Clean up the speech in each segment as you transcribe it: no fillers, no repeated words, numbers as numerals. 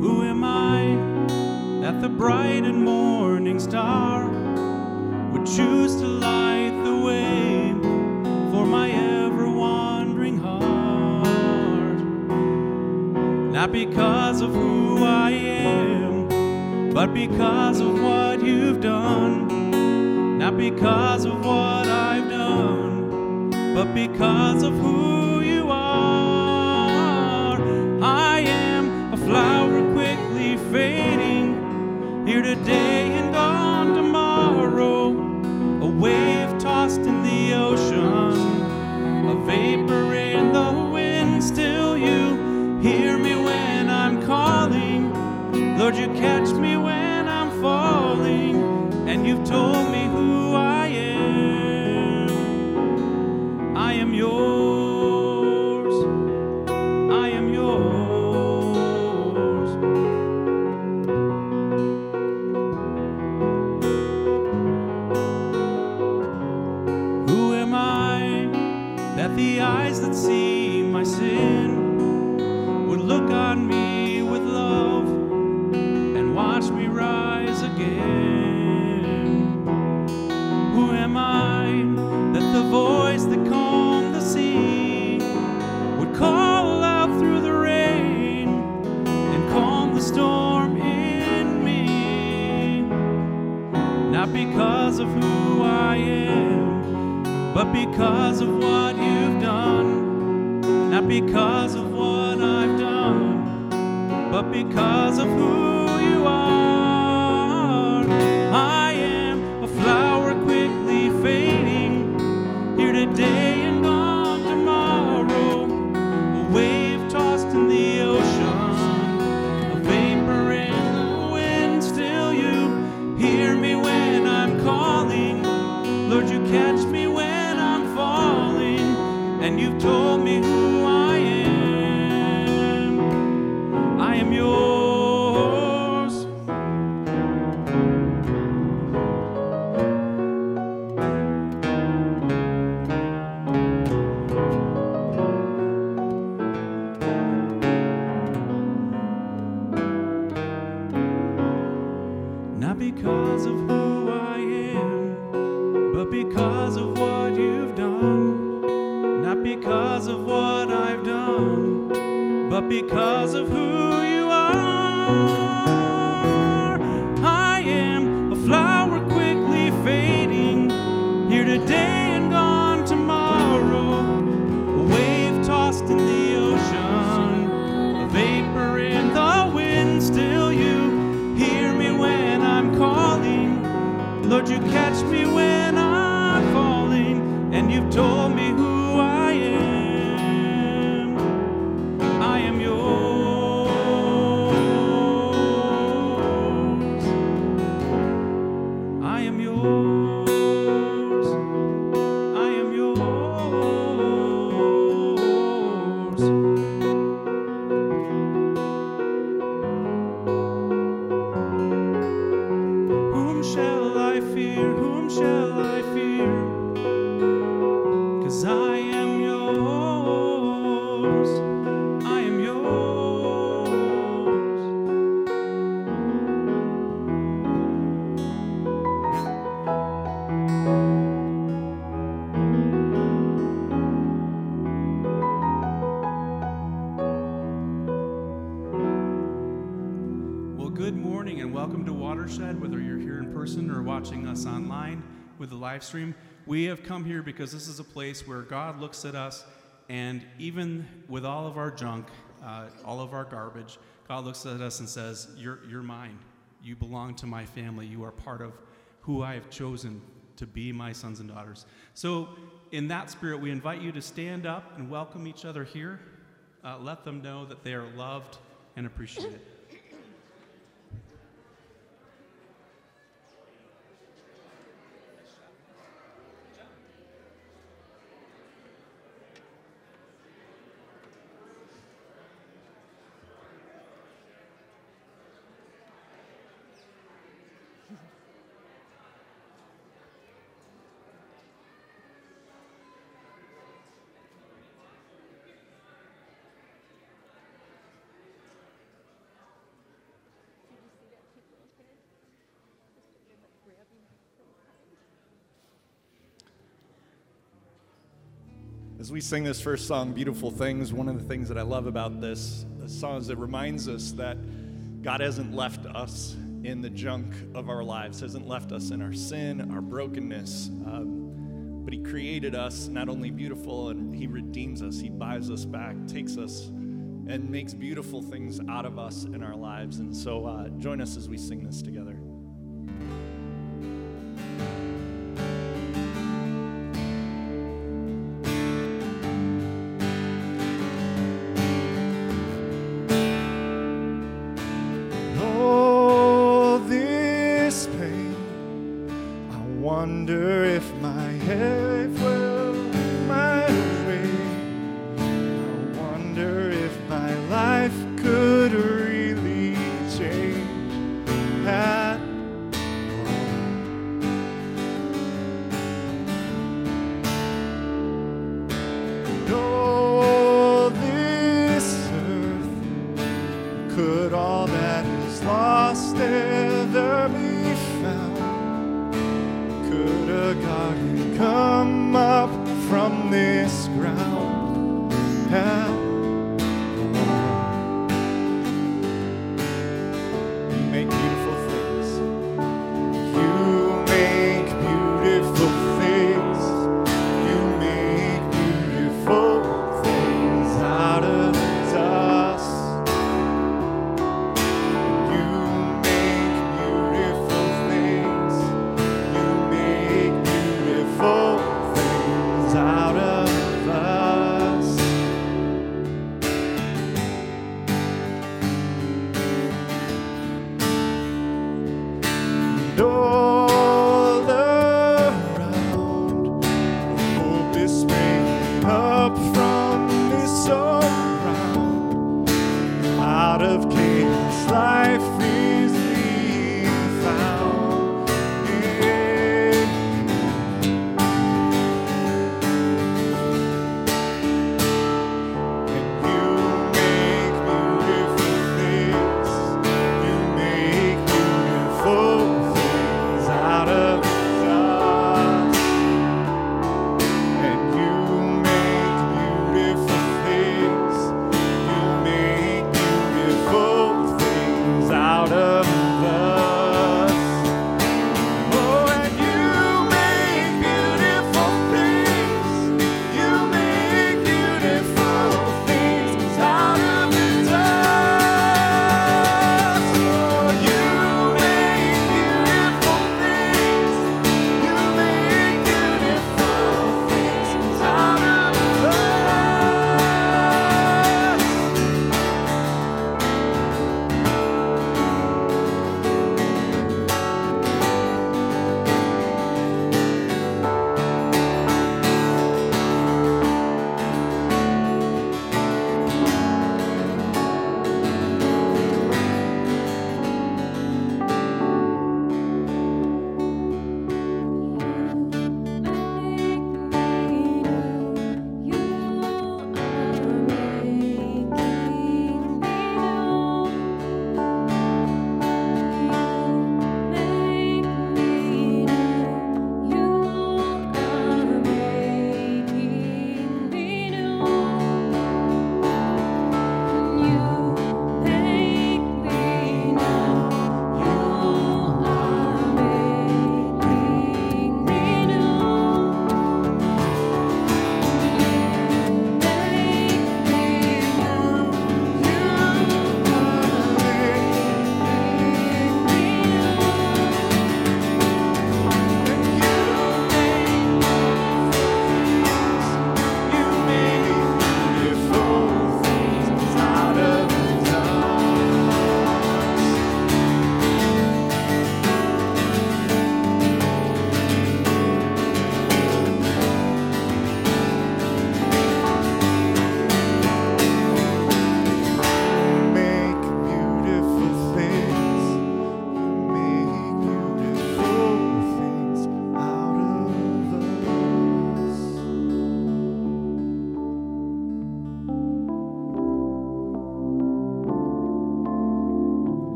Who am I that the bright and morning star would choose to light the way for my ever-wandering heart? Not because of who I am, but because of what you've done. Not because of what I've done, but because of who you are. I am a flower quickly fading, here today and gone tomorrow, a wave tossed in the ocean, a vapor in the wind. Still you hear me when I'm calling, Lord, you catch me when I'm falling, and you've told me who I am. I am yours, I am yours. Who am I that the eyes that see my sin would look on me with love and watch me rise again? Who am I that the voice that calmed the sea would call out through the rain and calm the storm in me? Not because of who I am, but because of what you've done. Not because of what I've done, but because of who you are. I am a flower fading, here today and gone tomorrow, a wave tossed in the ocean, a vapor in the wind. Still you hear me when I'm calling, Lord, you catch me when I'm falling, and you've told me who I am. I am yours. Because of who you are, I am a flower quickly fading, here today and gone tomorrow, a wave tossed in the ocean, a vapor in the wind. Still you hear me when I'm calling, Lord, you catch me when I'm falling, and you've told me who. Stream. We have come here because this is a place where God looks at us, and even with all of our junk, all of our garbage, God looks at us and says, you're mine. You belong to my family. You are part of who I have chosen to be my sons and daughters. So in that spirit, we invite you to stand up and welcome each other here. Let them know that they are loved and appreciated. As we sing this first song, Beautiful Things, one of the things that I love about this song is it reminds us that God hasn't left us in the junk of our lives, hasn't left us in our sin, our brokenness, but He created us not only beautiful, and He redeems us, He buys us back, takes us, and makes beautiful things out of us in our lives. And so join us as we sing this together.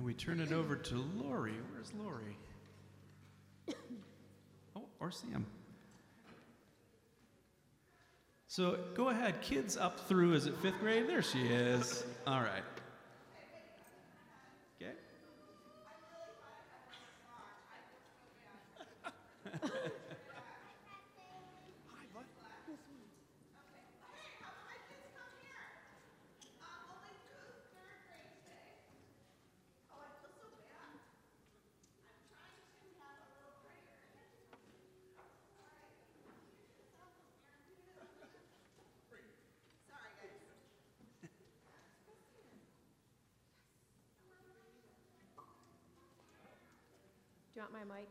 And we turn it over to Lori. Where's Lori? Oh, or Sam. So go ahead, kids up through, is it fifth grade? There she is. All right. Okay. Do you want my mic?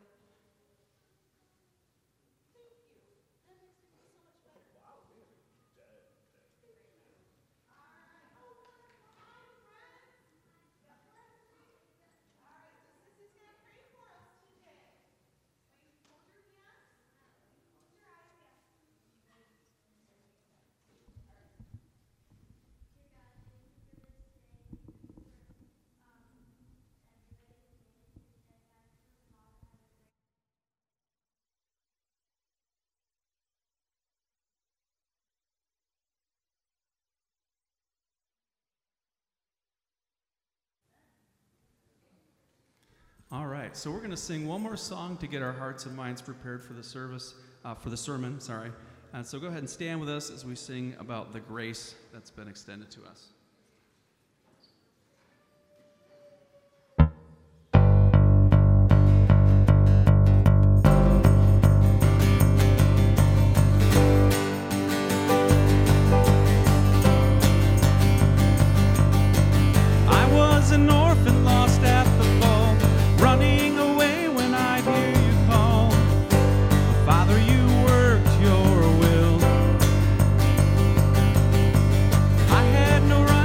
All right, so we're going to sing one more song to get our hearts and minds prepared for the service, for the sermon. And so go ahead and stand with us as we sing about the grace that's been extended to us. No wrong.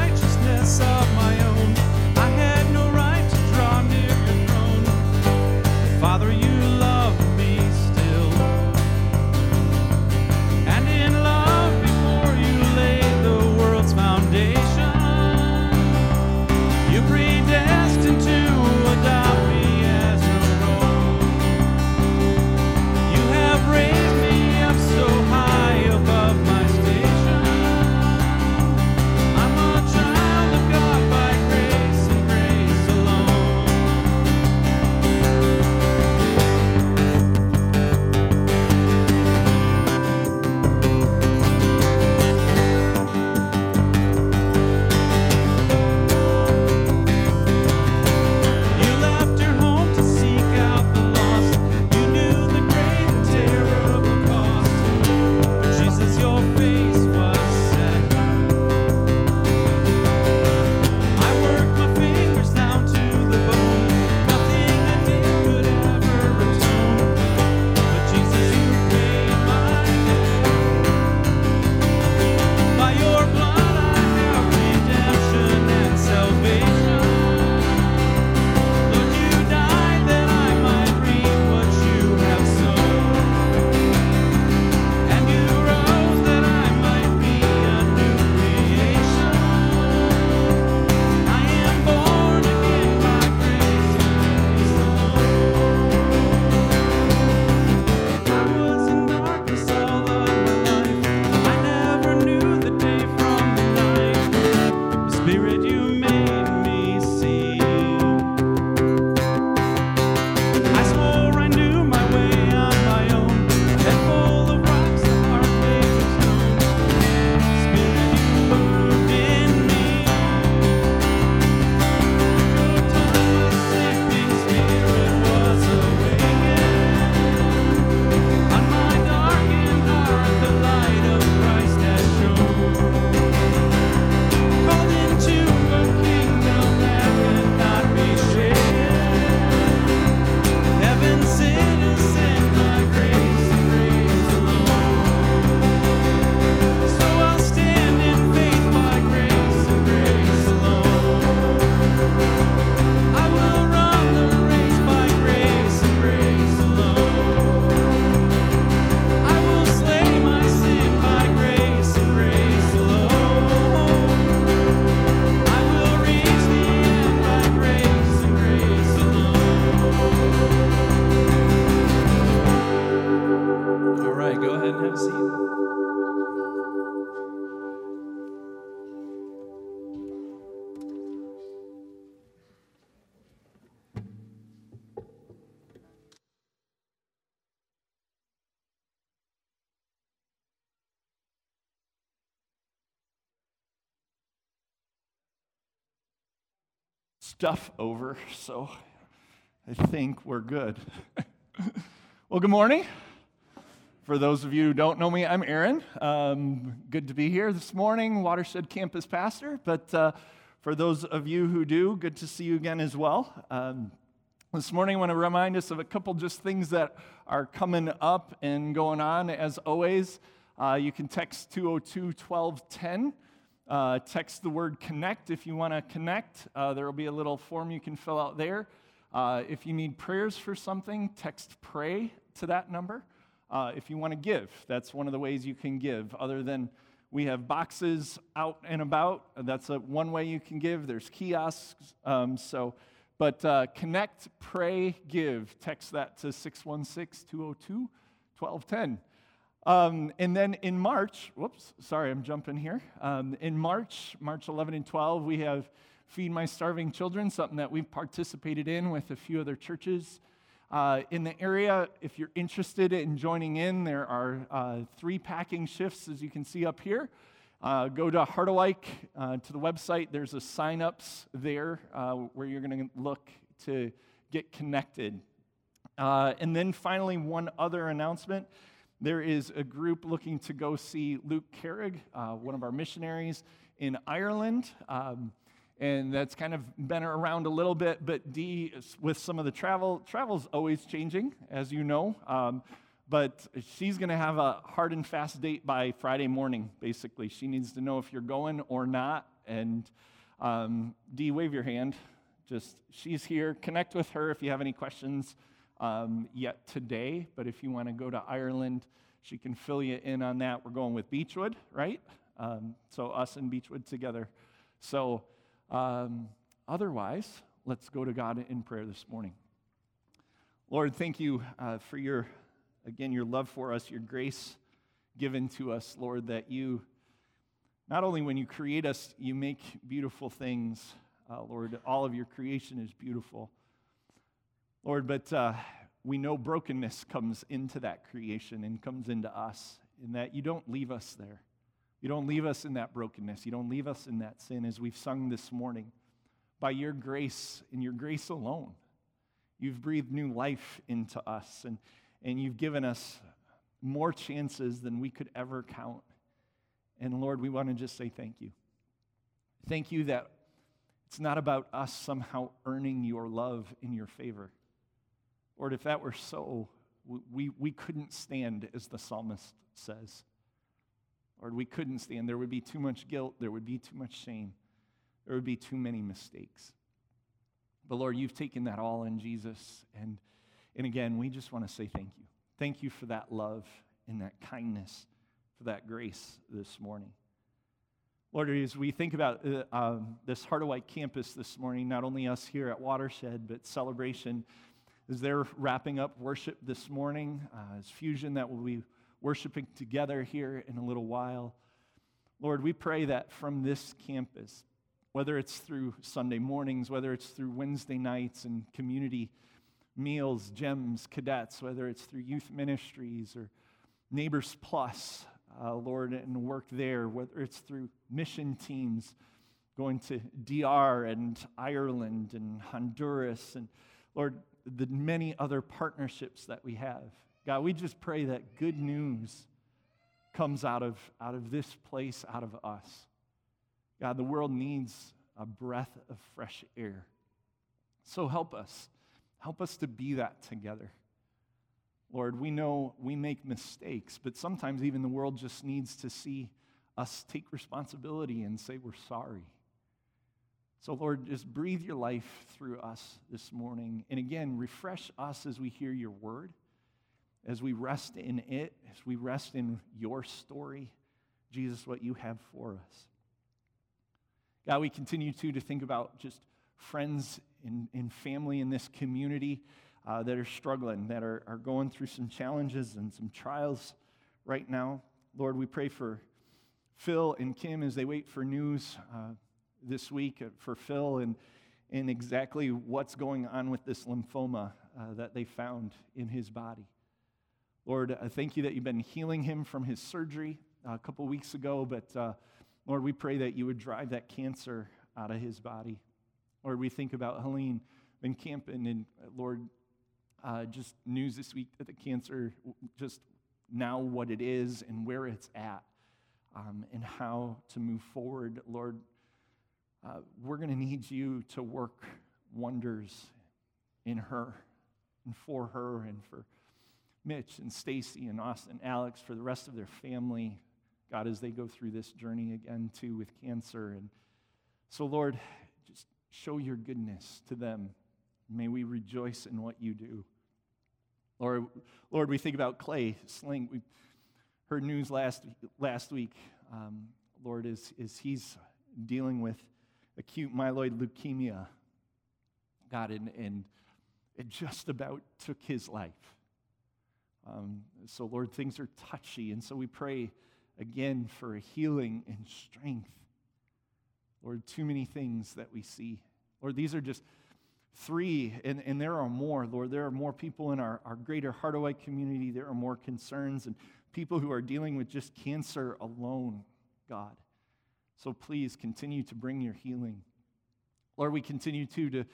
stuff over, so I think we're good. Well, good morning. For those of you who don't know me, I'm Aaron. Good to be here this morning, Watershed Campus Pastor. But for those of you who do, good to see you again as well. This morning, I want to remind us of a couple just things that are coming up and going on. As always, you can text 202-1210. Text the word connect if you want to connect. There will be a little form you can fill out there. If you need prayers for something, text pray to that number. If you want to give, that's one of the ways you can give. Other than we have boxes out and about, that's one way you can give. There's kiosks. Connect, pray, give. Text that to 616-202-1210. And then in March, in March 11 and 12, we have Feed My Starving Children, something that we've participated in with a few other churches. In the area, if you're interested in joining in, there are 3 packing shifts, as you can see up here. Go to Heartalike, to the website. There's a sign-ups there where you're going to look to get connected. And then finally, one other announcement. There is a group looking to go see Luke Kehrig, one of our missionaries in Ireland. And that's kind of been around a little bit, but with some of the travel's always changing, as you know, but she's going to have a hard and fast date by Friday morning, basically. She needs to know if you're going or not, and Dee, wave your hand. She's here. Connect with her if you have any questions yet today, but if you want to go to Ireland, she can fill you in on that. We're going with Beechwood, right? So us and Beechwood together. So otherwise, let's go to God in prayer this morning. Lord, thank you for your love for us, your grace given to us, Lord, that you, not only when you create us, you make beautiful things, Lord. All of your creation is beautiful, Lord, but we know brokenness comes into that creation and comes into us, in that you don't leave us there. You don't leave us in that brokenness. You don't leave us in that sin, as we've sung this morning. By your grace and your grace alone, you've breathed new life into us, and you've given us more chances than we could ever count. And Lord, we want to just say thank you. Thank you that it's not about us somehow earning your love and your favor. Lord, if that were so, we couldn't stand, as the psalmist says. Lord, we couldn't stand. There would be too much guilt. There would be too much shame. There would be too many mistakes. But Lord, you've taken that all in Jesus. And again, we just want to say thank you. Thank you for that love and that kindness, for that grace this morning. Lord, as we think about this Heart of White campus this morning, not only us here at Watershed, but Celebration, as they're wrapping up worship this morning, as Fusion that will be worshiping together here in a little while. Lord, we pray that from this campus, whether it's through Sunday mornings, whether it's through Wednesday nights and community meals, GEMS, cadets, whether it's through youth ministries or Neighbors Plus, Lord, and work there, whether it's through mission teams going to DR and Ireland and Honduras, and Lord, the many other partnerships that we have. God, we just pray that good news comes out of this place, out of us. God, the world needs a breath of fresh air. So help us. Help us to be that together. Lord, we know we make mistakes, but sometimes even the world just needs to see us take responsibility and say we're sorry. So, Lord, just breathe your life through us this morning. And again, refresh us as we hear your word. As we rest in it, as we rest in your story, Jesus, what you have for us. God, we continue to think about just friends and family in this community that are struggling, that are going through some challenges and some trials right now. Lord, we pray for Phil and Kim as they wait for news this week, for Phil and exactly what's going on with this lymphoma that they found in his body. Lord, I thank you that you've been healing him from his surgery a couple weeks ago, but Lord, we pray that you would drive that cancer out of his body. Lord, we think about Helene Van Kampen, and Lord, just news this week that the cancer, just now what it is and where it's at, and how to move forward. Lord, we're going to need you to work wonders in her and for her and for Mitch and Stacy and Austin, Alex, for the rest of their family, God, as they go through this journey again, too, with cancer. And so, Lord, just show your goodness to them. May we rejoice in what you do. Lord, we think about Clay Sling. We heard news last week, Lord, as he's dealing with acute myeloid leukemia, God, and it just about took his life. So, Lord, things are touchy, and so we pray again for healing and strength. Lord, too many things that we see. Lord, these are just three, and there are more, Lord. There are more people in our greater Heartalike community. There are more concerns and people who are dealing with just cancer alone, God. So please continue to bring your healing. Lord, we continue to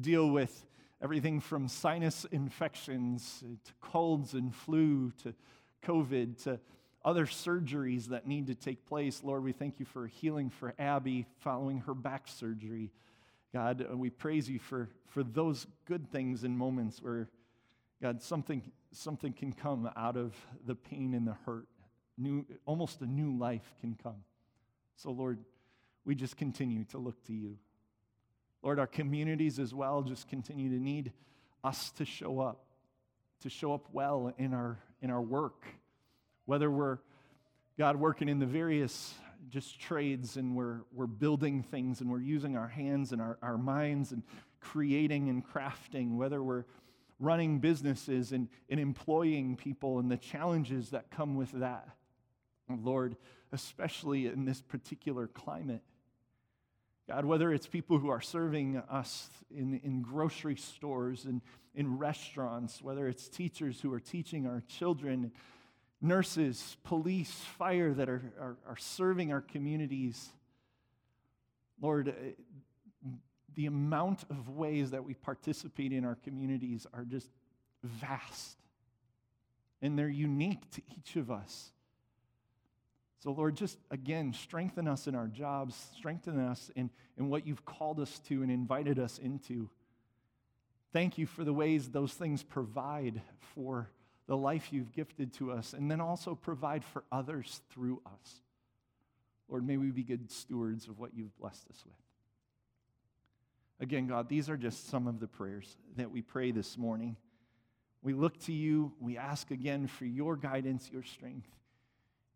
deal with everything from sinus infections to colds and flu to COVID to other surgeries that need to take place. Lord, we thank you for healing for Abby following her back surgery. God, we praise you for those good things and moments where, God, something can come out of the pain and the hurt. Almost a new life can come. So, Lord, we just continue to look to you. Lord, our communities as well just continue to need us to show up well in our work, whether we're, God, working in the various just trades and we're building things and we're using our hands and our minds and creating and crafting, whether we're running businesses and employing people and the challenges that come with that. Lord, especially in this particular climate, God, whether it's people who are serving us in grocery stores and in restaurants, whether it's teachers who are teaching our children, nurses, police, fire that are serving our communities. Lord, the amount of ways that we participate in our communities are just vast, and they're unique to each of us. So, Lord, just again, strengthen us in our jobs, strengthen us in what you've called us to and invited us into. Thank you for the ways those things provide for the life you've gifted to us, and then also provide for others through us. Lord, may we be good stewards of what you've blessed us with. Again, God, these are just some of the prayers that we pray this morning. We look to you. We ask again for your guidance, your strength.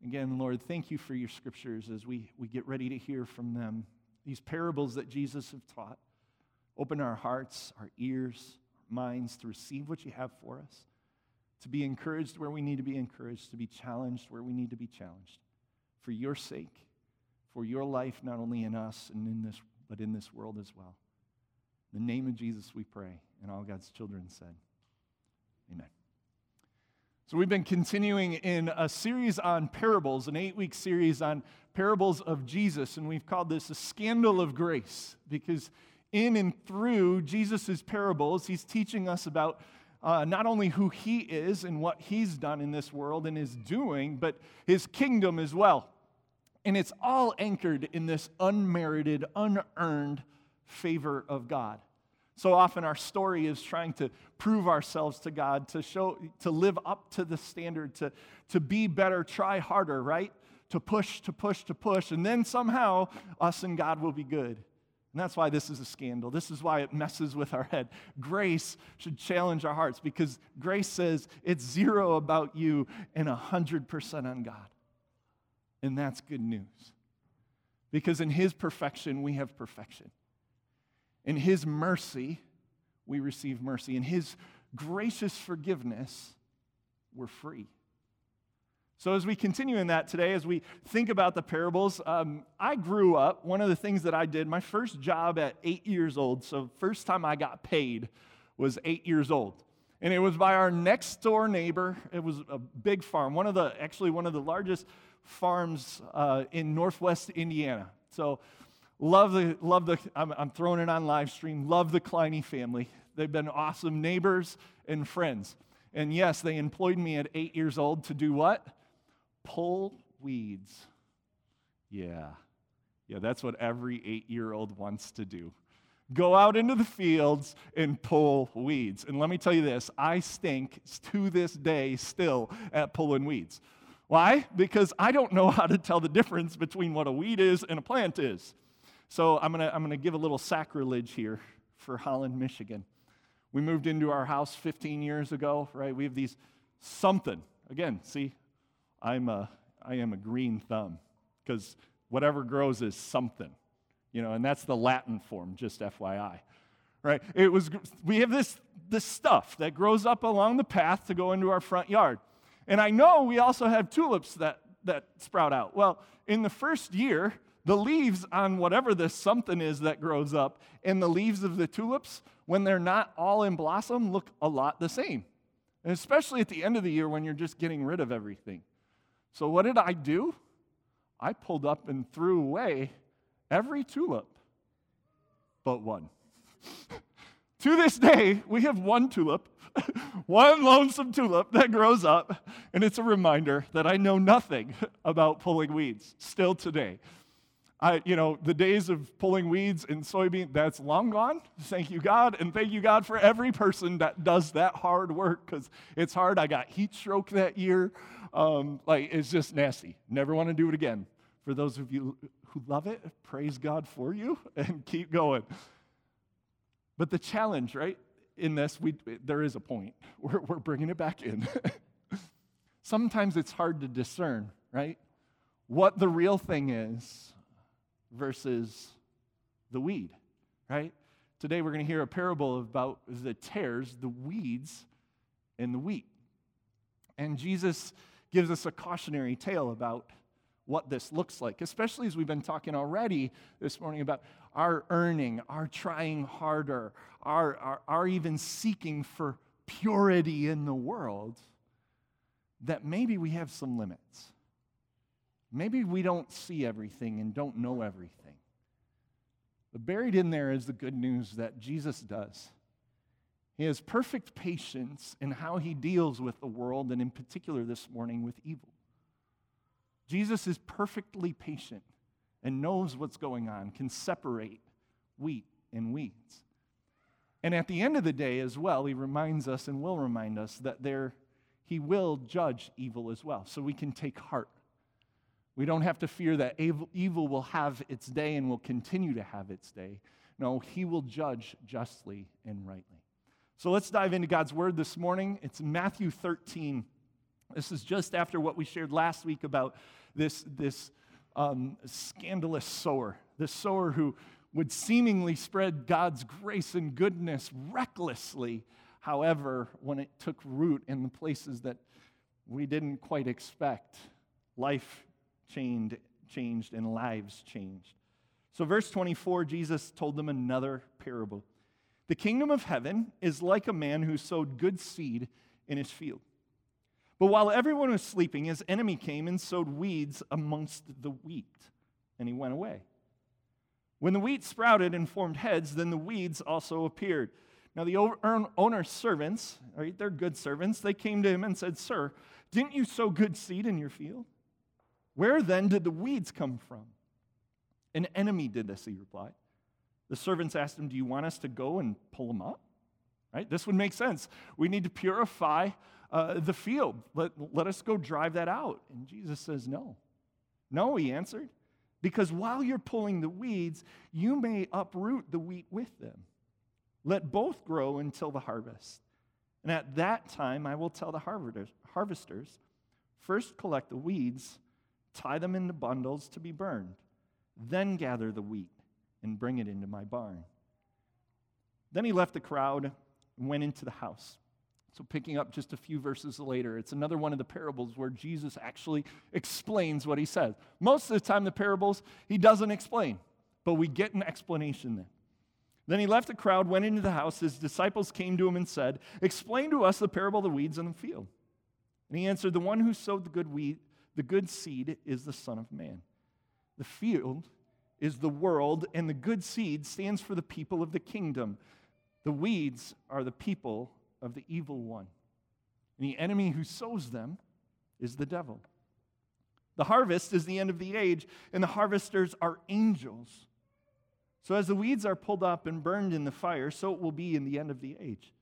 Again, Lord, thank you for your scriptures as we get ready to hear from them. These parables that Jesus have taught, open our hearts, our ears, our minds to receive what you have for us, to be encouraged where we need to be encouraged, to be challenged where we need to be challenged, for your sake, for your life, not only in us and in this, but in this world as well. In the name of Jesus we pray, and all God's children said, amen. So we've been continuing in a series on parables, an 8-week series on parables of Jesus, and we've called this a scandal of grace, because in and through Jesus' parables, he's teaching us about not only who he is and what he's done in this world and is doing, but his kingdom as well. And it's all anchored in this unmerited, unearned favor of God. So often our story is trying to prove ourselves to God, to live up to the standard, to be better, try harder, right? To push, and then somehow us and God will be good. And that's why this is a scandal. This is why it messes with our head. Grace should challenge our hearts, because grace says it's 0 about you and 100% on God. And that's good news, because in his perfection, we have perfection. In his mercy, we receive mercy. In his gracious forgiveness, we're free. So as we continue in that today, as we think about the parables, I grew up, one of the things that I did, my first job at 8 years old, so first time I got paid was 8 years old. And it was by our next door neighbor. It was a big farm, one of the largest farms in Northwest Indiana. So I'm throwing it on live stream. Love the Kleine family. They've been awesome neighbors and friends. And yes, they employed me at 8 years old to do what? Pull weeds. Yeah, that's what every 8-year-old wants to do. Go out into the fields and pull weeds. And let me tell you this, I stink to this day still at pulling weeds. Why? Because I don't know how to tell the difference between what a weed is and a plant is. So I'm gonna give a little sacrilege here for Holland, Michigan. We moved into our house 15 years ago, right? We have these something. Again, see, I am a green thumb because whatever grows is something, you know, and that's the Latin form, just FYI, right? We have this stuff that grows up along the path to go into our front yard. And I know we also have tulips that sprout out. Well, in the first year, the leaves on whatever this something is that grows up and the leaves of the tulips, when they're not all in blossom, look a lot the same. And especially at the end of the year when you're just getting rid of everything. So what did I do? I pulled up and threw away every tulip but one. To this day, we have one tulip, one lonesome tulip that grows up, and it's a reminder that I know nothing about pulling weeds still today. The days of pulling weeds and soybean, that's long gone. Thank you, God. And thank you, God, for every person that does that hard work because it's hard. I got heat stroke that year. It's just nasty. Never want to do it again. For those of you who love it, praise God for you and keep going. But the challenge, right, in this, there is a point. We're bringing it back in. Sometimes it's hard to discern, right, what the real thing is versus the weed, right? Today we're going to hear a parable about the tares, the weeds, and the wheat. And Jesus gives us a cautionary tale about what this looks like, especially as we've been talking already this morning about our earning, our trying harder, our even seeking for purity in the world, that maybe we have some limits. Maybe we don't see everything and don't know everything. But buried in there is the good news that Jesus does. He has perfect patience in how he deals with the world, and in particular this morning with evil. Jesus is perfectly patient and knows what's going on, can separate wheat and weeds. And at the end of the day as well, he reminds us and will remind us that he will judge evil as well, so we can take heart. We don't have to fear that evil will have its day and will continue to have its day. No, he will judge justly and rightly. So let's dive into God's word this morning. It's Matthew 13. This is just after what we shared last week about this scandalous sower, this sower who would seemingly spread God's grace and goodness recklessly. However, when it took root in the places that we didn't quite expect, life changed and lives changed. So verse 24, Jesus told them another parable. The kingdom of heaven is like a man who sowed good seed in his field. But while everyone was sleeping, his enemy came and sowed weeds amongst the wheat, and he went away. When the wheat sprouted and formed heads, then the weeds also appeared. Now the owner's servants, right, they're good servants, they came to him and said, "Sir, didn't you sow good seed in your field? Where then did the weeds come from?" "An enemy did this," he replied. The servants asked him, "Do you want us to go and pull them up?" Right? This would make sense. We need to purify the field. Let us go drive that out. And Jesus says, "No." "No," he answered, "because while you're pulling the weeds, you may uproot the wheat with them. Let both grow until the harvest. And at that time, I will tell the harvesters, first collect the weeds, tie them into bundles to be burned. Then gather the wheat and bring it into my barn." Then he left the crowd and went into the house. So picking up just a few verses later, it's another one of the parables where Jesus actually explains what he says. Most of the time the parables, he doesn't explain, but we get an explanation there. Then he left the crowd, went into the house. His disciples came to him and said, "Explain to us the parable of the weeds in the field." And he answered, "The one who sowed the good seed is the Son of Man. The field is the world, and the good seed stands for the people of the kingdom. The weeds are the people of the evil one. And the enemy who sows them is the devil. The harvest is the end of the age, and the harvesters are angels. So as the weeds are pulled up and burned in the fire, so it will be in the end of the age.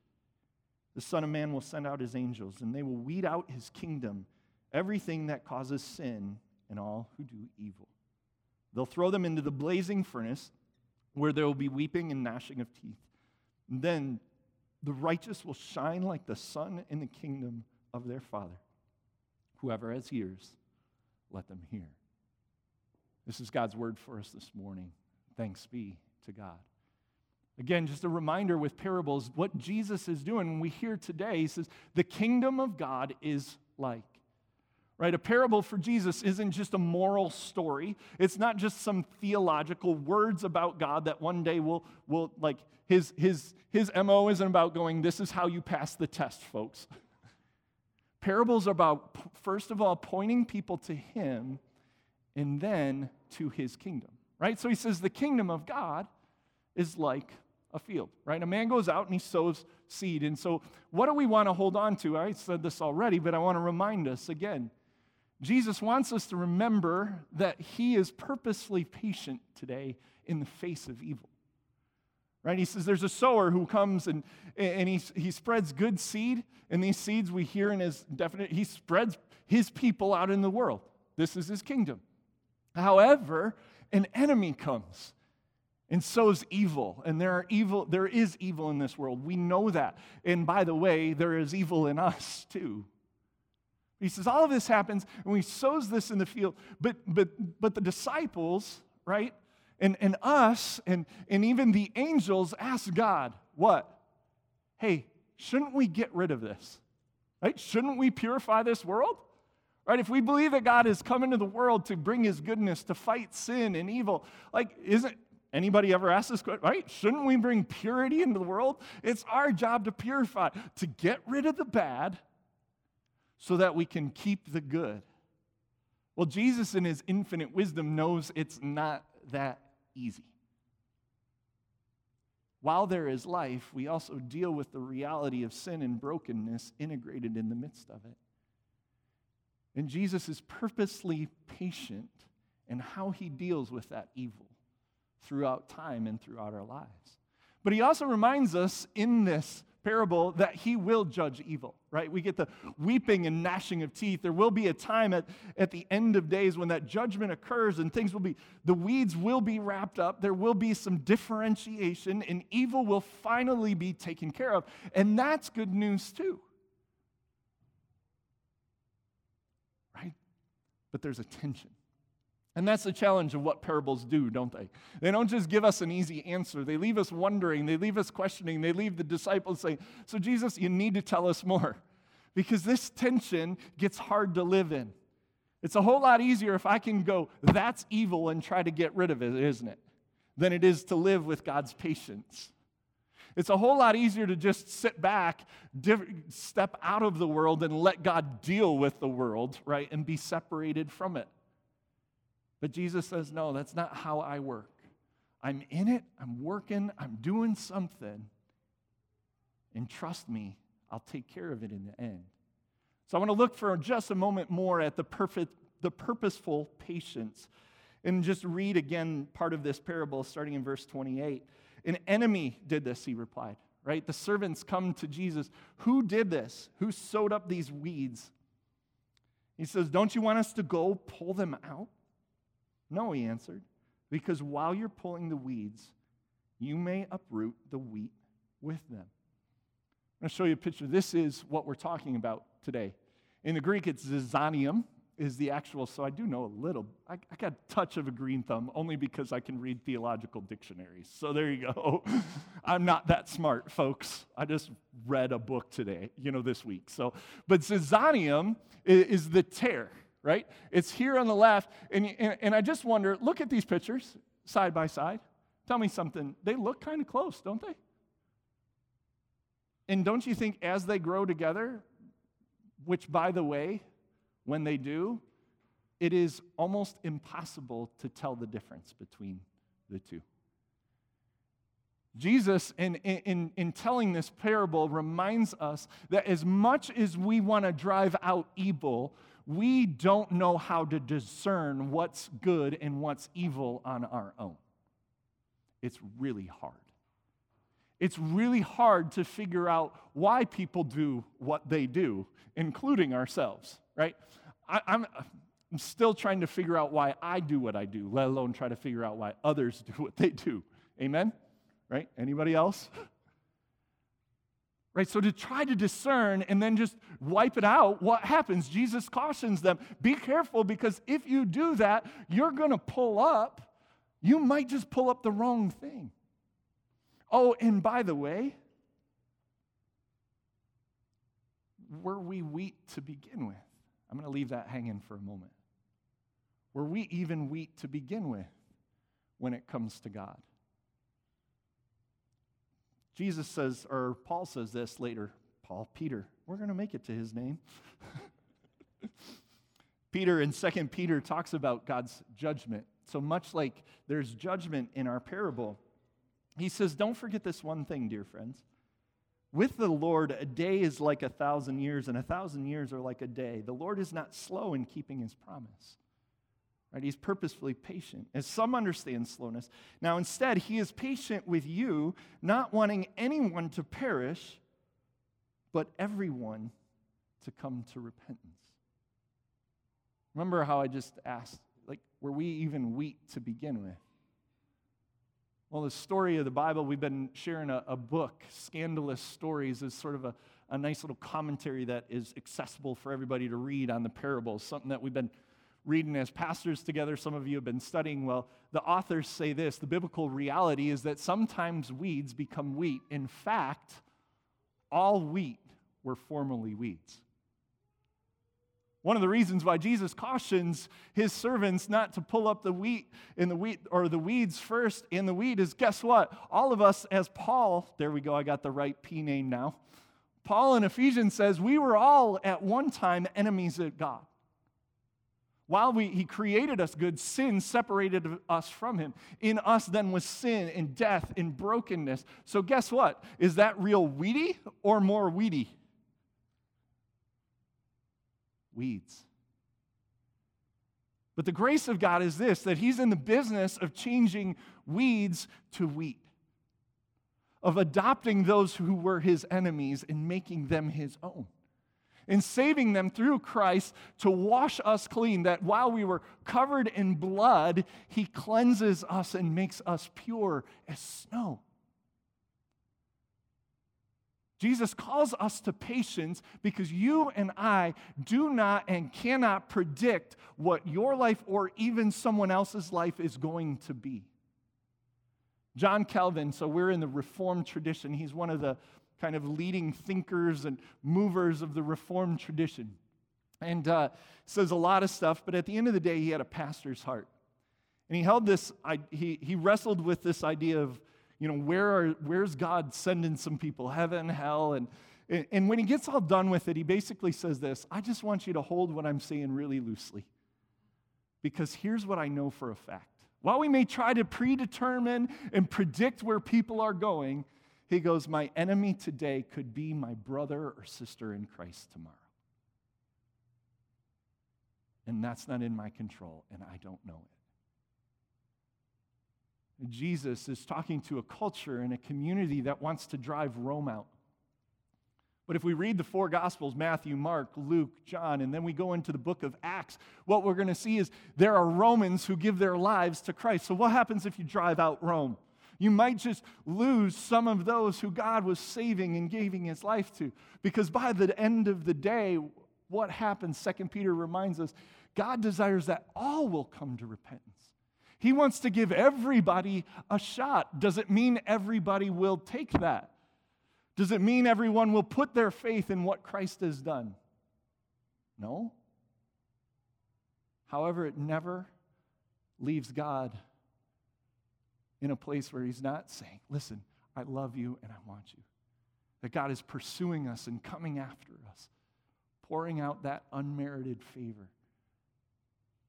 The Son of Man will send out his angels, and they will weed out his kingdom, everything that causes sin, and all who do evil. They'll throw them into the blazing furnace, where there will be weeping and gnashing of teeth. And then the righteous will shine like the sun in the kingdom of their Father. Whoever has ears, let them hear. This is God's word for us this morning. Thanks be to God. Again, just a reminder with parables, what Jesus is doing when we hear today, he says, the kingdom of God is like. Right? A parable for Jesus isn't just a moral story. It's not just some theological words about God that one day will like, his MO isn't about going, this is how you pass the test, folks. Parables are about, first of all, pointing people to him and then to his kingdom. Right? So he says the kingdom of God is like a field, right? A man goes out and he sows seed. And so what do we want to hold on to? I said this already, but I want to remind us again. Jesus wants us to remember that he is purposely patient today in the face of evil. Right? He says there's a sower who comes and he spreads good seed, and these seeds we hear in his definite, he spreads his people out in the world. This is his kingdom. However, an enemy comes and sows evil, and there is evil in this world. We know that. And by the way, there is evil in us too. He says all of this happens, and he sows this in the field. But the disciples, right, and us, and even the angels ask God, what? Hey, shouldn't we get rid of this? Right? Shouldn't we purify this world? Right? If we believe that God has come into the world to bring his goodness, to fight sin and evil, like, isn't anybody ever asked this question, right? Shouldn't we bring purity into the world? It's our job to purify, to get rid of the bad so that we can keep the good. Well, Jesus in his infinite wisdom knows it's not that easy. While there is life, we also deal with the reality of sin and brokenness integrated in the midst of it. And Jesus is purposely patient in how he deals with that evil throughout time and throughout our lives. But he also reminds us in this parable that he will judge evil, right? We get the weeping and gnashing of teeth. There will be a time at the end of days when that judgment occurs and the weeds will be wrapped up. There will be some differentiation and evil will finally be taken care of. And that's good news too. But there's a tension. And that's the challenge of what parables do, don't they? They don't just give us an easy answer. They leave us wondering. They leave us questioning. They leave the disciples saying, so Jesus, you need to tell us more. Because this tension gets hard to live in. It's a whole lot easier if I can go, that's evil, and try to get rid of it, isn't it? Than it is to live with God's patience. It's a whole lot easier to just sit back, step out of the world, and let God deal with the world, right, and be separated from it. But Jesus says, no, that's not how I work. I'm in it, I'm working, I'm doing something, and trust me, I'll take care of it in the end. So I want to look for just a moment more at the purposeful patience, and just read again part of this parable starting in verse 28. An enemy did this, he replied, right? The servants come to Jesus. Who did this? Who sowed up these weeds? He says, don't you want us to go pull them out? No, he answered, because while you're pulling the weeds, you may uproot the wheat with them. I'm going to show you a picture. This is what we're talking about today. In the Greek, it's zizanium is the actual, so I do know a little. I got a touch of a green thumb only because I can read theological dictionaries. So there you go. I'm not that smart, folks. I just read a book today, this week. So, but zizanium is the tear, right? It's here on the left. And I just wonder, look at these pictures side by side. Tell me something. They look kind of close, don't they? And don't you think as they grow together, which by the way, when they do, it is almost impossible to tell the difference between the two. Jesus, in telling this parable, reminds us that as much as we want to drive out evil, we don't know how to discern what's good and what's evil on our own. It's really hard. It's really hard to figure out why people do what they do, including ourselves, right? I'm still trying to figure out why I do what I do, let alone try to figure out why others do what they do. Amen? Right? Anybody else? Right? So to try to discern and then just wipe it out, what happens? Jesus cautions them, be careful, because if you do that, you're going to pull up. You might just pull up the wrong thing. Oh, and by the way, were we wheat to begin with? I'm going to leave that hanging for a moment. Were we even wheat to begin with when it comes to God? Jesus says, or Paul says this later. Peter, we're going to make it to his name. Peter in 2 Peter talks about God's judgment. So much like there's judgment in our parable, he says, don't forget this one thing, dear friends. With the Lord, a day is like 1,000 years, and 1,000 years are like a day. The Lord is not slow in keeping his promise. Right? He's purposefully patient, as some understand slowness. Now, instead, he is patient with you, not wanting anyone to perish, but everyone to come to repentance. Remember how I just asked, like, were we even wheat to begin with? Well, the story of the Bible, we've been sharing a book, Scandalous Stories, is sort of a nice little commentary that is accessible for everybody to read on the parables, something that we've been reading as pastors together. Some of you have been studying. Well, the authors say this, the biblical reality is that sometimes weeds become wheat. In fact, all wheat were formerly weeds. One of the reasons why Jesus cautions his servants not to pull up the wheat and the wheat or the weeds first in the wheat is, guess what? All of us, as Paul, there we go, I got the right P name now. Paul in Ephesians says, we were all at one time enemies of God. While he created us good, sin separated us from him. In us then was sin and death and brokenness. So guess what? Is that real weedy or more weedy? Weeds. But the grace of God is this, that he's in the business of changing weeds to wheat, of adopting those who were his enemies and making them his own, and saving them through Christ to wash us clean, that while we were covered in blood, he cleanses us and makes us pure as snow. Jesus calls us to patience because you and I do not and cannot predict what your life or even someone else's life is going to be. John Calvin, so we're in the Reformed tradition. He's one of the kind of leading thinkers and movers of the Reformed tradition. And says a lot of stuff, but at the end of the day, he had a pastor's heart. And he held this, he wrestled with this idea of, you know, where's God sending some people? Heaven, hell, and when he gets all done with it, he basically says this, I just want you to hold what I'm saying really loosely, because here's what I know for a fact. While we may try to predetermine and predict where people are going, he goes, my enemy today could be my brother or sister in Christ tomorrow. And that's not in my control, and I don't know it. Jesus is talking to a culture and a community that wants to drive Rome out. But if we read the four Gospels, Matthew, Mark, Luke, John, and then we go into the book of Acts, what we're going to see is there are Romans who give their lives to Christ. So what happens if you drive out Rome? You might just lose some of those who God was saving and giving his life to. Because by the end of the day, what happens? 2 Peter reminds us, God desires that all will come to repentance. He wants to give everybody a shot. Does it mean everybody will take that? Does it mean everyone will put their faith in what Christ has done? No. However, it never leaves God in a place where he's not saying, listen, I love you and I want you. That God is pursuing us and coming after us, pouring out that unmerited favor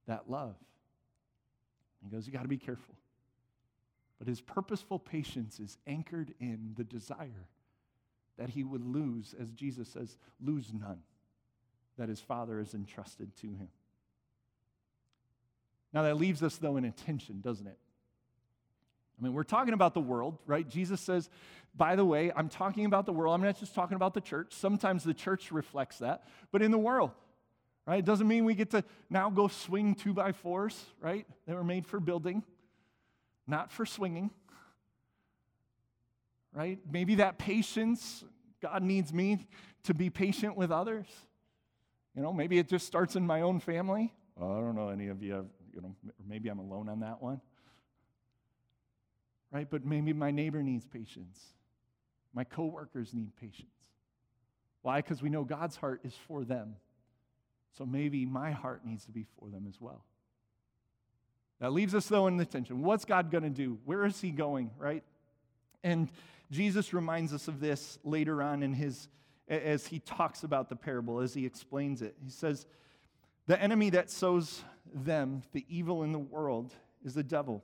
that love. He goes, you got to be careful. But his purposeful patience is anchored in the desire that he would lose, as Jesus says, lose none that his Father has entrusted to him. Now that leaves us, though, in a tension, doesn't it? I mean, we're talking about the world, right? Jesus says, by the way, I'm talking about the world. I'm not just talking about the church. Sometimes the church reflects that, but in the world, right? It doesn't mean we get to now go swing 2x4s, right? They were made for building, not for swinging, right? Maybe that patience, God needs me to be patient with others. You know, maybe it just starts in my own family. I don't know any of you have, you know, maybe I'm alone on that one. Right? But maybe my neighbor needs patience. My coworkers need patience. Why? Because we know God's heart is for them. So maybe my heart needs to be for them as well. That leaves us, though, in the tension. What's God going to do? Where is he going, right? And Jesus reminds us of this later on in his, as he talks about the parable, as he explains it. He says, the enemy that sows them, the evil in the world, is the devil.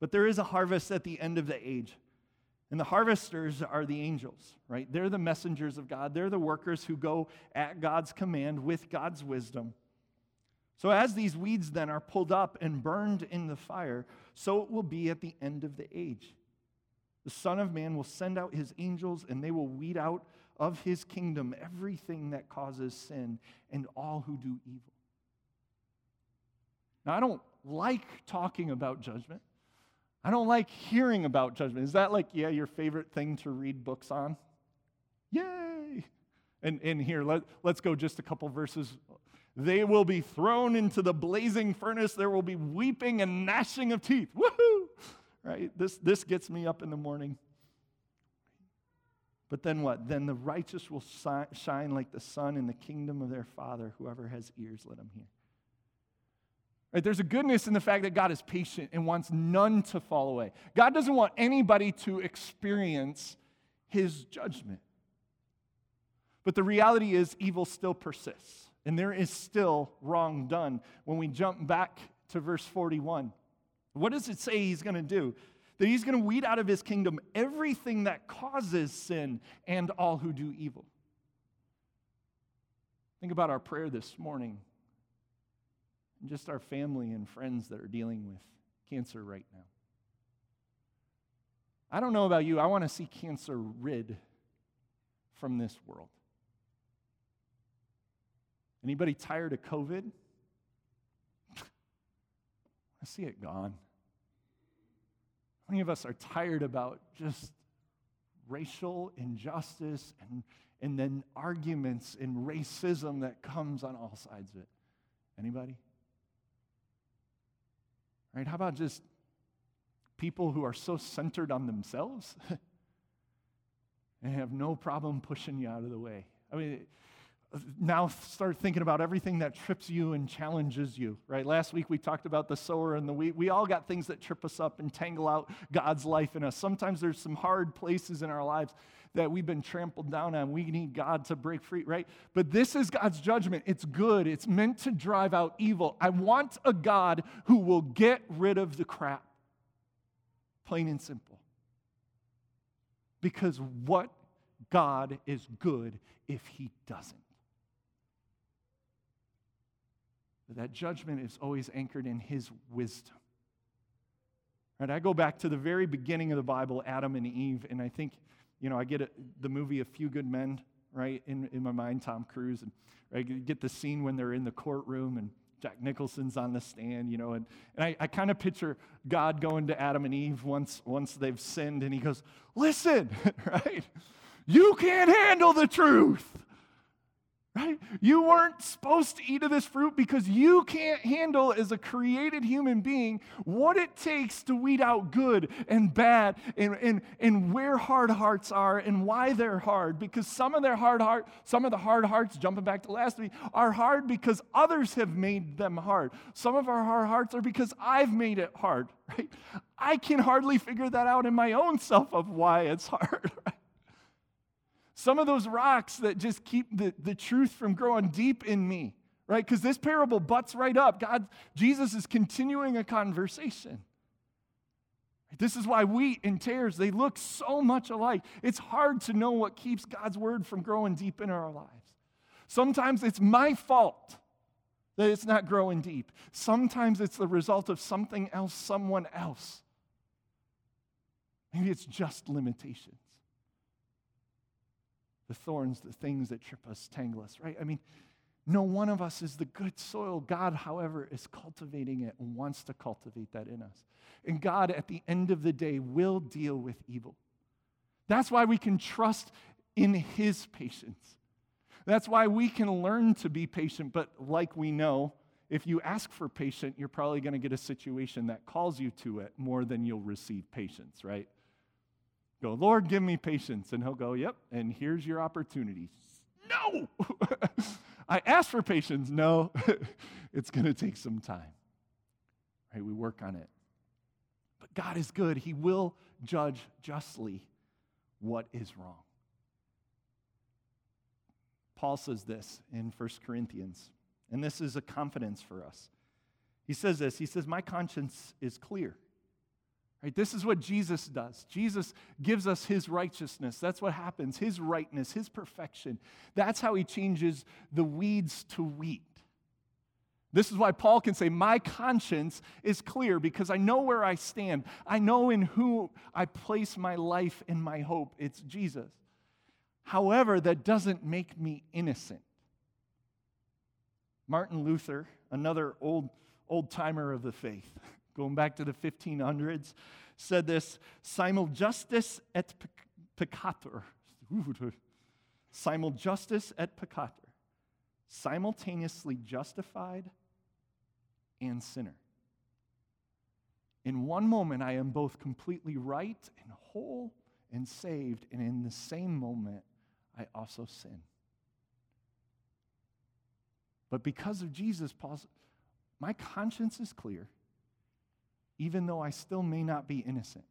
But there is a harvest at the end of the age. And the harvesters are the angels, right? They're the messengers of God. They're the workers who go at God's command with God's wisdom. So as these weeds then are pulled up and burned in the fire, so it will be at the end of the age. The Son of Man will send out his angels, and they will weed out of his kingdom everything that causes sin and all who do evil. Now, I don't like talking about judgment. I don't like hearing about judgment. Is that like, yeah, your favorite thing to read books on? Yay! And here, let's go just a couple verses. They will be thrown into the blazing furnace. There will be weeping and gnashing of teeth. Woohoo! Right? This gets me up in the morning. But then what? Then the righteous will shine like the sun in the kingdom of their Father. Whoever has ears, let him hear. Right, there's a goodness in the fact that God is patient and wants none to fall away. God doesn't want anybody to experience his judgment. But the reality is evil still persists, and there is still wrong done. When we jump back to verse 41, what does it say he's going to do? That he's going to weed out of his kingdom everything that causes sin and all who do evil. Think about our prayer this morning. And just our family and friends that are dealing with cancer right now. I don't know about you, I want to see cancer rid from this world. Anybody tired of COVID? I see it gone. How many of us are tired about just racial injustice and then arguments and racism that comes on all sides of it? Anybody? Right? How about just people who are so centered on themselves and have no problem pushing you out of the way? I mean, now start thinking about everything that trips you and challenges you, right? Last week we talked about the sower and the wheat. We all got things that trip us up and tangle out God's life in us. Sometimes there's some hard places in our lives that we've been trampled down on. We need God to break free, right? But this is God's judgment. It's good. It's meant to drive out evil. I want a God who will get rid of the crap, plain and simple. Because what God is good if he doesn't? But that judgment is always anchored in his wisdom. Right? I go back to the very beginning of the Bible, Adam and Eve, and I think, you know, I get the movie A Few Good Men, right, in my mind, Tom Cruise, and right, you get the scene when they're in the courtroom and Jack Nicholson's on the stand, you know, and I kind of picture God going to Adam and Eve once they've sinned, and he goes, listen, right, you can't handle the truth, right? You weren't supposed to eat of this fruit because you can't handle, as a created human being, what it takes to weed out good and bad and where hard hearts are and why they're hard. Because some of the hard hearts, jumping back to last week, are hard because others have made them hard. Some of our hard hearts are because I've made it hard, right? I can hardly figure that out in my own self of why it's hard, right? Some of those rocks that just keep the truth from growing deep in me, right? Because this parable butts right up. Jesus is continuing a conversation. This is why wheat and tares, they look so much alike. It's hard to know what keeps God's word from growing deep in our lives. Sometimes it's my fault that it's not growing deep. Sometimes it's the result of something else, someone else. Maybe it's just limitations. The thorns, the things that trip us, tangle us, right? I mean, no one of us is the good soil. God, however, is cultivating it and wants to cultivate that in us. And God, at the end of the day, will deal with evil. That's why we can trust in His patience. That's why we can learn to be patient, but like we know, if you ask for patient, you're probably going to get a situation that calls you to it more than you'll receive patience, right? Go, Lord, give me patience. And He'll go, yep, and here's your opportunity. No! I asked for patience. No, it's going to take some time. Right? We work on it. But God is good. He will judge justly what is wrong. Paul says this in 1 Corinthians, and this is a confidence for us. He says this, he says, my conscience is clear. Right? This is what Jesus does. Jesus gives us His righteousness. That's what happens, His rightness, His perfection. That's how He changes the weeds to wheat. This is why Paul can say, my conscience is clear because I know where I stand. I know in who I place my life and my hope. It's Jesus. However, that doesn't make me innocent. Martin Luther, another old timer of the faith, going back to the 1500s, said this, Simul justus et peccator. Simul justus et peccator. Simultaneously justified and sinner. In one moment, I am both completely right and whole and saved, and in the same moment, I also sin. But because of Jesus, Paul says, my conscience is clear, even though I still may not be innocent.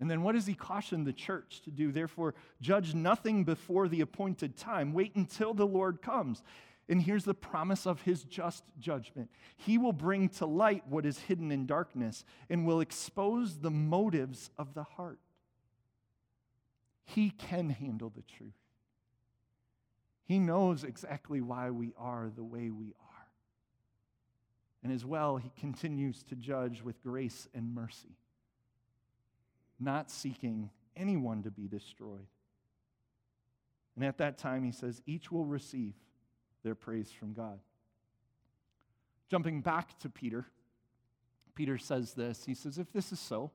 And then what does he caution the church to do? Therefore, judge nothing before the appointed time. Wait until the Lord comes. And here's the promise of His just judgment. He will bring to light what is hidden in darkness and will expose the motives of the heart. He can handle the truth. He knows exactly why we are the way we are. And as well, He continues to judge with grace and mercy, not seeking anyone to be destroyed. And at that time, He says, each will receive their praise from God. Jumping back to Peter, Peter says this. He says, if this is so,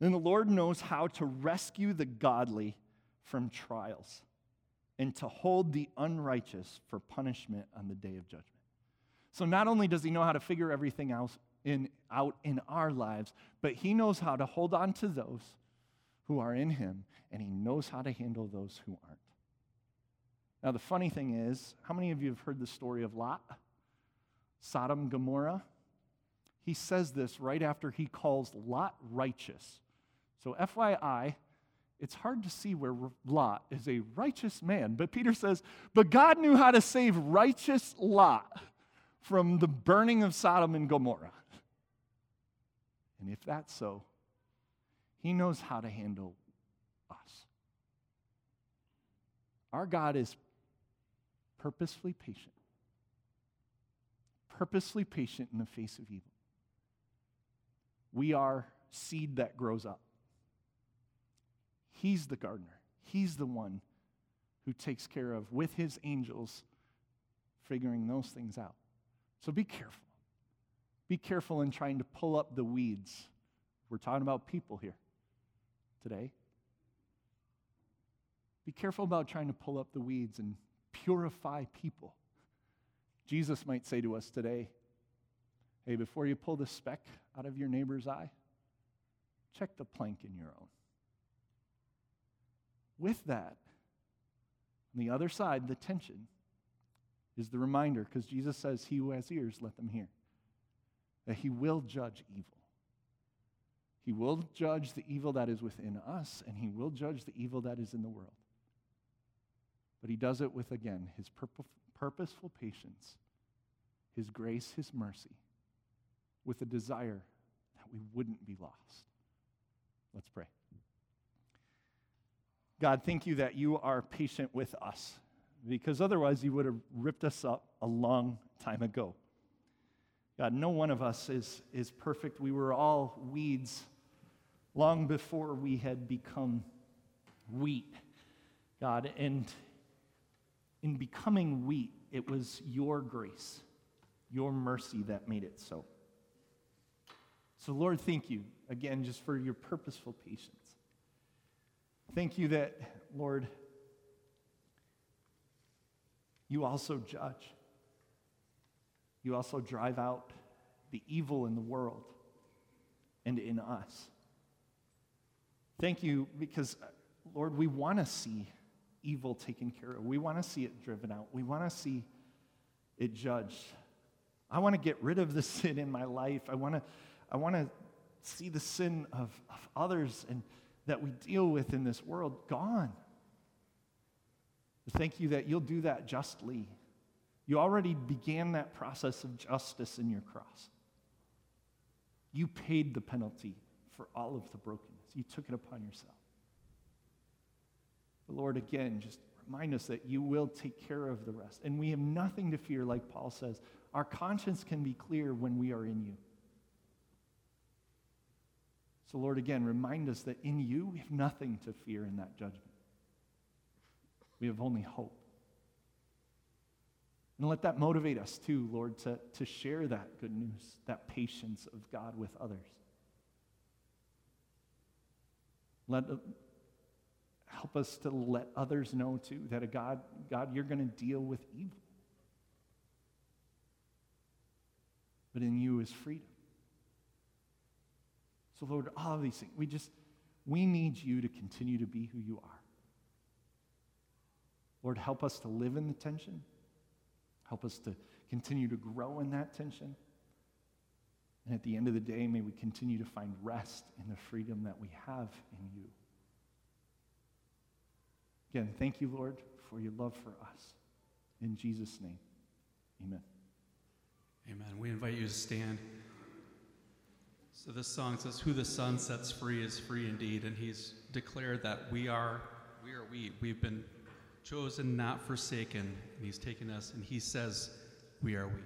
then the Lord knows how to rescue the godly from trials and to hold the unrighteous for punishment on the day of judgment. So not only does He know how to figure everything else out in our lives, but He knows how to hold on to those who are in Him, and He knows how to handle those who aren't. Now, the funny thing is, how many of you have heard the story of Lot, Sodom, Gomorrah? He says this right after he calls Lot righteous. So FYI, it's hard to see where Lot is a righteous man. But Peter says, but God knew how to save righteous Lot from the burning of Sodom and Gomorrah. And if that's so, He knows how to handle us. Our God is purposefully patient in the face of evil. We are seed that grows up. He's the gardener. He's the one who takes care of, with His angels, figuring those things out. So be careful. Be careful in trying to pull up the weeds. We're talking about people here today. Be careful about trying to pull up the weeds and purify people. Jesus might say to us today, hey, before you pull the speck out of your neighbor's eye, check the plank in your own. With that, on the other side, the tension is the reminder, because Jesus says, he who has ears, let them hear, that He will judge evil. He will judge the evil that is within us, and He will judge the evil that is in the world. But He does it with, again, His purpose. purposeful patience, his grace, his mercy, with a desire that we wouldn't be lost. Let's pray. God, thank you that you are patient with us, because otherwise you would have ripped us up a long time ago. God, no one of us is perfect. We were all weeds long before we had become wheat, God. And in becoming wheat, it was your grace, your mercy that made it so. So, Lord, thank you again just for your purposeful patience. Thank you that, Lord, you also judge. You also drive out the evil in the world and in us. Thank you because, Lord, we want to see evil taken care of. We want to see it driven out. We want to see it judged. I want to get rid of the sin in my life. I want to see the sin of others and that we deal with in this world gone. Thank you that you'll do that justly. You already began that process of justice in your cross. You paid the penalty for all of the brokenness. You took it upon yourself. But Lord, again, just remind us that you will take care of the rest. And we have nothing to fear, like Paul says. Our conscience can be clear when we are in you. So, Lord, again, remind us that in you we have nothing to fear in that judgment. We have only hope. And let that motivate us too, Lord, to share that good news, that patience of God with others. Help us to let others know too that God, you're going to deal with evil. But in you is freedom. So, Lord, all of these things, we need you to continue to be who you are. Lord, help us to live in the tension. Help us to continue to grow in that tension. And at the end of the day, may we continue to find rest in the freedom that we have in you. Again, thank you, Lord, for your love for us. In Jesus' name, amen. Amen. We invite you to stand. So this song says, who the Son sets free is free indeed. And he's declared that we are we. We've been chosen, not forsaken, and he's taken us, and he says, we are wheat.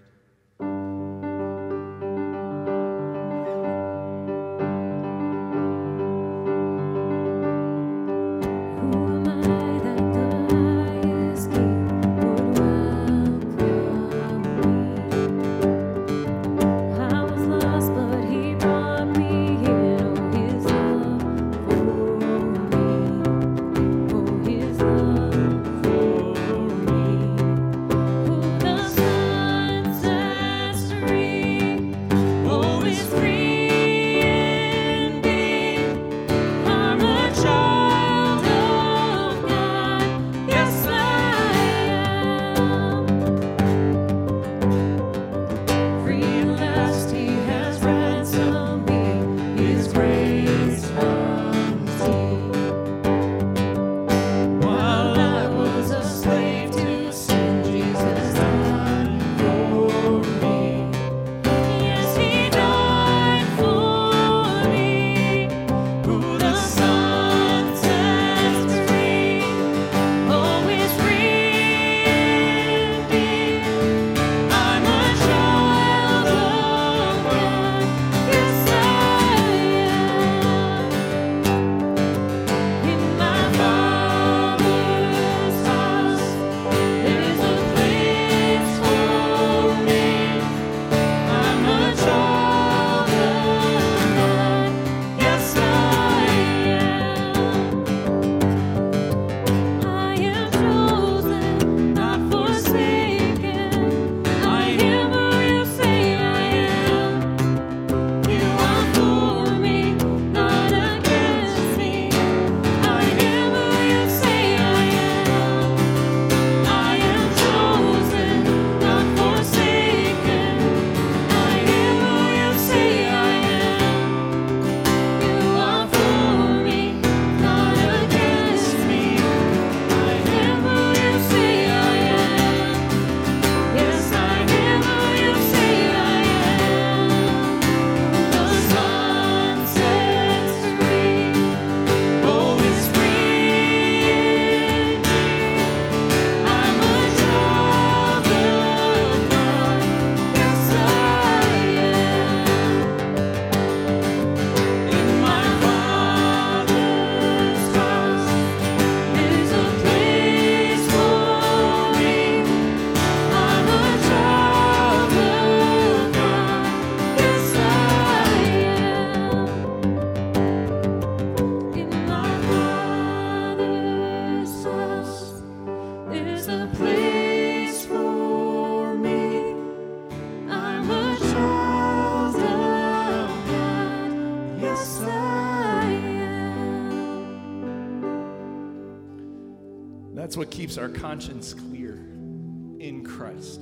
That's what keeps our conscience clear in Christ.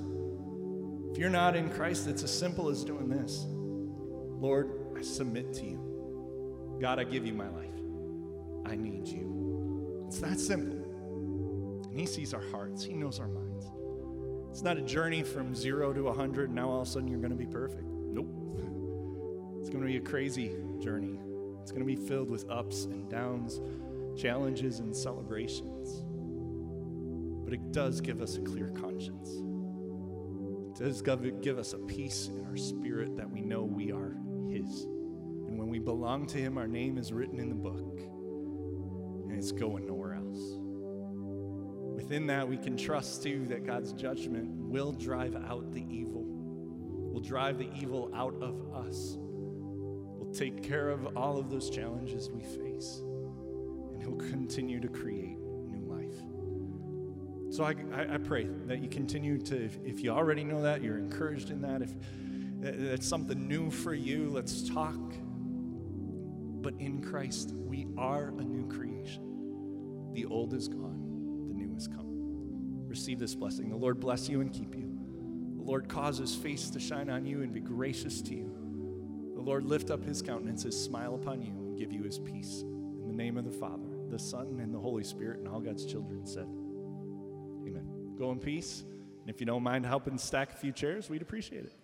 If you're not in Christ, it's as simple as doing this. Lord, I submit to you. God, I give you my life. I need you. It's that simple. And he sees our hearts. He knows our minds. It's not a journey from 0 to 100, and now all of a sudden you're going to be perfect. Nope. It's going to be a crazy journey. It's going to be filled with ups and downs, challenges and celebrations. But it does give us a clear conscience. It does give us a peace in our spirit that we know we are his. And when we belong to him, our name is written in the book. And it's going nowhere else. Within that, we can trust, too, that God's judgment will drive out the evil, will drive the evil out of us, will take care of all of those challenges we face, and he'll continue to create new life. So I pray that you continue to, if you already know that, you're encouraged in that. If that's something new for you, let's talk. But in Christ, we are a new creation. The old is gone. Has come. Receive this blessing. The Lord bless you and keep you. The Lord cause his face to shine on you and be gracious to you. The Lord lift up his countenance, his smile upon you, and give you his peace. In the name of the Father, the Son, and the Holy Spirit, and all God's children said, Amen. Go in peace. And if you don't mind helping stack a few chairs, we'd appreciate it.